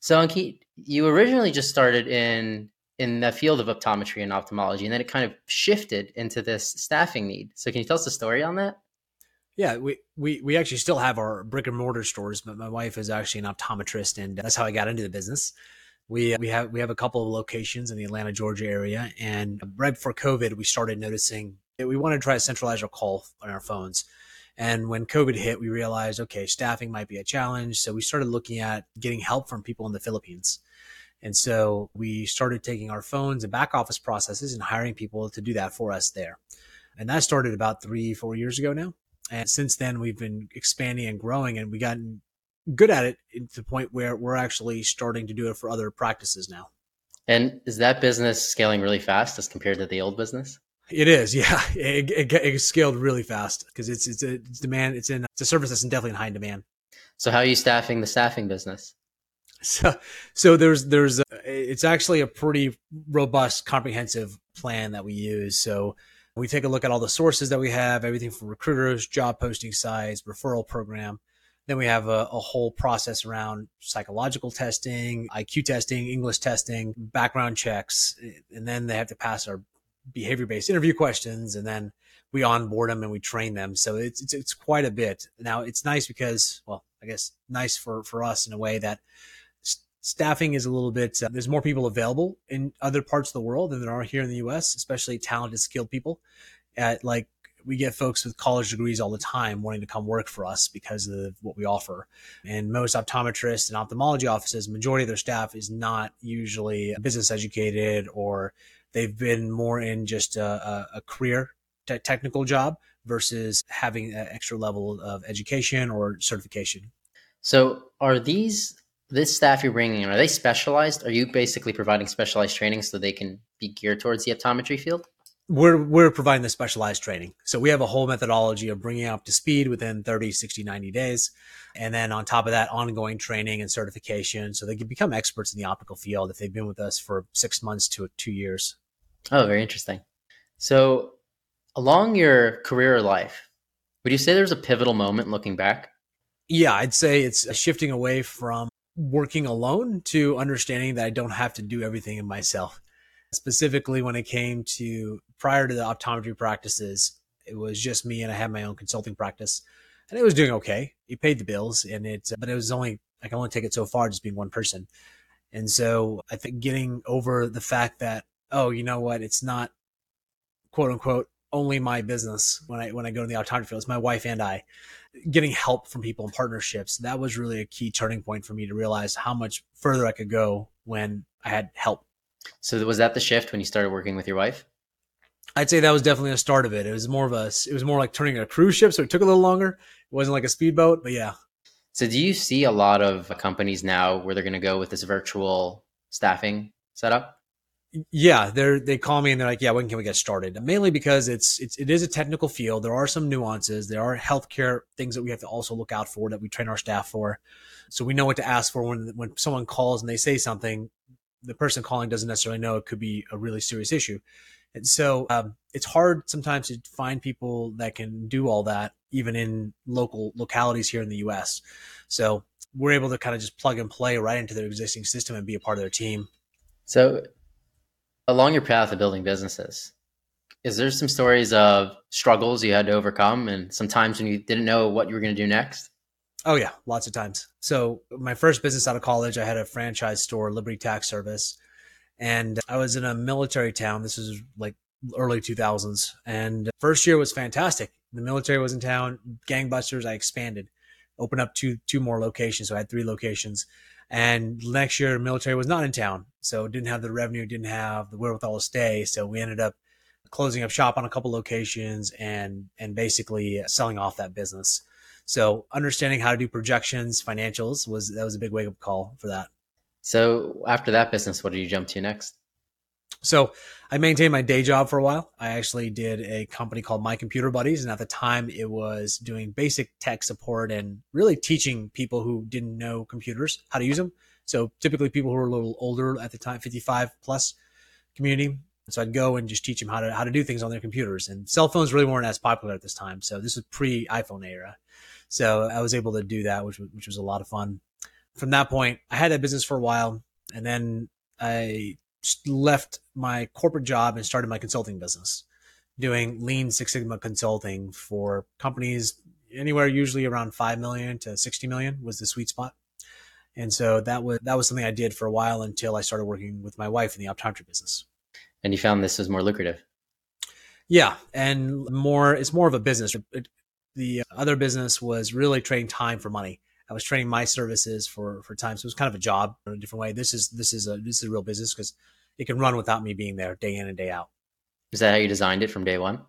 So Ankit, you originally just started in the field of optometry and ophthalmology, and then it kind of shifted into this staffing need. So can you tell us the story on that? Yeah, we actually still have our brick and mortar stores, but my wife is actually an optometrist, and that's how I got into the business. We have a couple of locations in the Atlanta, Georgia area, and right before COVID, we started noticing that we wanted to try to centralize our call on our phones. And when COVID hit, we realized, okay, staffing might be a challenge. So we started looking at getting help from people in the Philippines. And so we started taking our phones and back office processes and hiring people to do that for us there. And that started about 3-4 years ago now. And since then, we've been expanding and growing, and we got good at it to the point where we're actually starting to do it for other practices now. And is that business scaling really fast as compared to the old business? It is, yeah. It scaled really fast because it's a service that's definitely in high demand. So how are you staffing the staffing business? So there's it's actually a pretty robust, comprehensive plan that we use. So we take a look at all the sources that we have, everything from recruiters, job posting sites, referral program. Then we have a whole process around psychological testing, IQ testing, English testing, background checks, and then they have to pass our behavior-based interview questions, and then we onboard them and we train them. So it's quite a bit. Now it's nice because, well, I guess nice for us in a way that staffing is a little bit, there's more people available in other parts of the world than there are here in the US, especially talented, skilled people. We get folks with college degrees all the time wanting to come work for us because of what we offer. And most optometrists and ophthalmology offices, majority of their staff is not usually business educated, or they've been more in just a career technical job versus having an extra level of education or certification. So are this staff you're bringing in, are they specialized? Are you basically providing specialized training so they can be geared towards the optometry field? We're providing the specialized training. So we have a whole methodology of bringing up to speed within 30, 60, 90 days. And then on top of that, ongoing training and certification. So they can become experts in the optical field if they've been with us for 6 months to 2 years. Oh, very interesting. So along your career life, would you say there's a pivotal moment looking back? Yeah, I'd say it's shifting away from working alone to understanding that I don't have to do everything myself. Specifically, when it came to prior to the optometry practices, it was just me, and I had my own consulting practice, and it was doing okay. It paid the bills, but it was only, I can only take it so far, just being one person. And so I think getting over the fact that, oh, you know what, it's not quote unquote only my business when I go to the optometry field, it's my wife and I. Getting help from people in partnerships, that was really a key turning point for me to realize how much further I could go when I had help. So was that the shift when you started working with your wife? I'd say that was definitely the start of it. It was more like turning a cruise ship. So it took a little longer. It wasn't like a speedboat, but yeah. So do you see a lot of companies now where they're going to go with this virtual staffing setup? Yeah, they call me and they're like, yeah, when can we get started? Mainly because it is a technical field. There are some nuances. There are healthcare things that we have to also look out for that we train our staff for. So we know what to ask for when someone calls and they say something. The person calling doesn't necessarily know it could be a really serious issue. And so it's hard sometimes to find people that can do all that, even in local localities here in the US. So we're able to kind of just plug and play right into their existing system and be a part of their team. So along your path of building businesses, is there some stories of struggles you had to overcome and some times when you didn't know what you were going to do next? Oh yeah, lots of times. So my first business out of college, I had a franchise store, Liberty Tax Service, and I was in a military town. This was like early 2000s, and first year was fantastic. The military was in town, gangbusters. I expanded, opened up two more locations. So I had 3 locations, and next year military was not in town. So didn't have the revenue, didn't have the wherewithal to stay. So we ended up closing up shop on a couple locations and basically selling off that business. So understanding how to do projections, financials, that was a big wake up call for that. So after that business, what did you jump to next? So I maintained my day job for a while. I actually did a company called My Computer Buddies. And at the time it was doing basic tech support and really teaching people who didn't know computers how to use them. So typically people who were a little older at the time, 55 plus community. So I'd go and just teach them how to do things on their computers, and cell phones really weren't as popular at this time. So this was pre-iPhone era. So I was able to do that, which was a lot of fun. from that point, I had that business for a while, and then I left my corporate job and started my consulting business, doing Lean Six Sigma consulting for companies anywhere usually around 5 million to 60 million was the sweet spot. And so that was something I did for a while until I started working with my wife in the optometry business. And you found this was more lucrative. Yeah. And it's more of a business. The other business was really trading time for money. I was trading my services for time. So it was kind of a job in a different way. This is a real business because it can run without me being there day in and day out. Is that how you designed it from day one?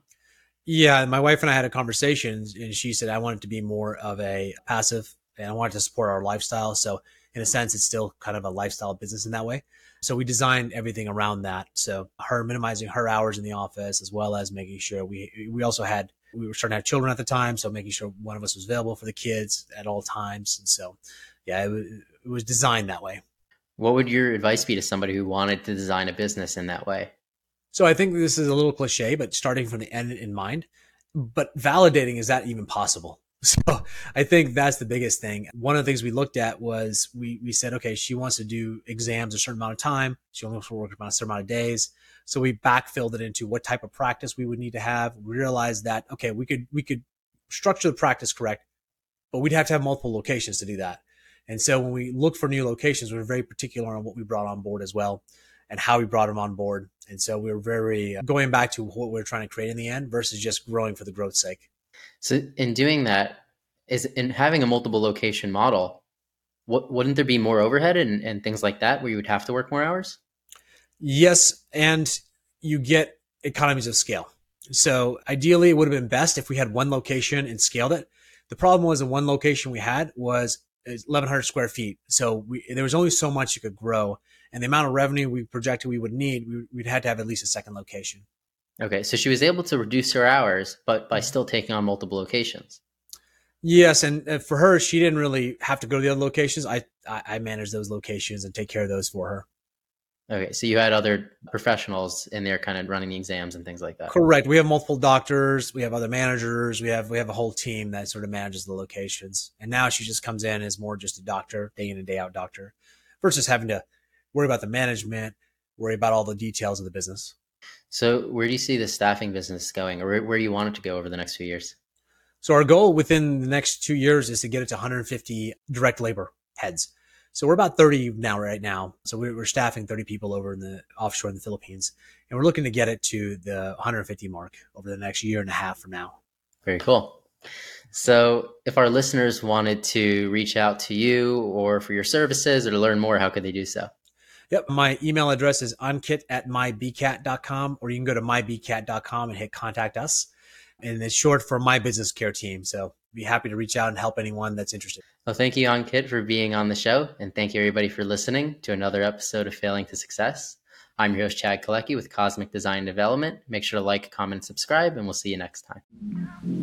Yeah. My wife and I had a conversation and she said, I want it to be more of a passive and I wanted to support our lifestyle. So in a sense, it's still kind of a lifestyle business in that way. So we designed everything around that. So her minimizing her hours in the office, as well as making sure we were starting to have children at the time. So making sure one of us was available for the kids at all times. And so, yeah, it was designed that way. What would your advice be to somebody who wanted to design a business in that way? So I think this is a little cliche, but starting from the end in mind, but validating, is that even possible? So I think that's the biggest thing. One of the things we looked at was we said, okay, she wants to do exams a certain amount of time. She only wants to work about a certain amount of days. So we backfilled it into what type of practice we would need to have. We realized that, okay, we could structure the practice correct, but we'd have to have multiple locations to do that. And so when we looked for new locations, we were very particular on what we brought on board as well and how we brought them on board. And so we were very going back to what we were trying to create in the end versus just growing for the growth's sake. So in doing that, is in having a multiple location model, wouldn't there be more overhead and things like that where you would have to work more hours? Yes, and you get economies of scale. So ideally, it would have been best if we had one location and scaled it. The problem was the one location we had was 1,100 square feet. So there was only so much you could grow. And the amount of revenue we projected we would need, we'd had to have at least a second location. Okay, so she was able to reduce her hours, but by still taking on multiple locations. Yes, and for her, she didn't really have to go to the other locations. I managed those locations and take care of those for her. Okay, so you had other professionals in there kind of running the exams and things like that. Correct. We have multiple doctors. We have other managers. We have a whole team that sort of manages the locations. And now she just comes in as more just a doctor, day in and day out doctor, versus having to worry about the management, worry about all the details of the business. So where do you see the staffing business going, or where you want it to go over the next few years? So our goal within the next 2 years is to get it to 150 direct labor heads. So we're about 30 now right now. So we're staffing 30 people over in the offshore in the Philippines, and we're looking to get it to the 150 mark over the next year and a half from now. Very cool. So if our listeners wanted to reach out to you or for your services or to learn more, how could they do so? Yep. My email address is onkit@mybcat.com, or you can go to mybcat.com and hit contact us. And it's short for My Business Care Team. So be happy to reach out and help anyone that's interested. Well, thank you, Onkit, for being on the show. And thank you, everybody, for listening to another episode of Failing to Success. I'm your host, Chad Kalecki with Cosmic Design Development. Make sure to like, comment, subscribe, and we'll see you next time.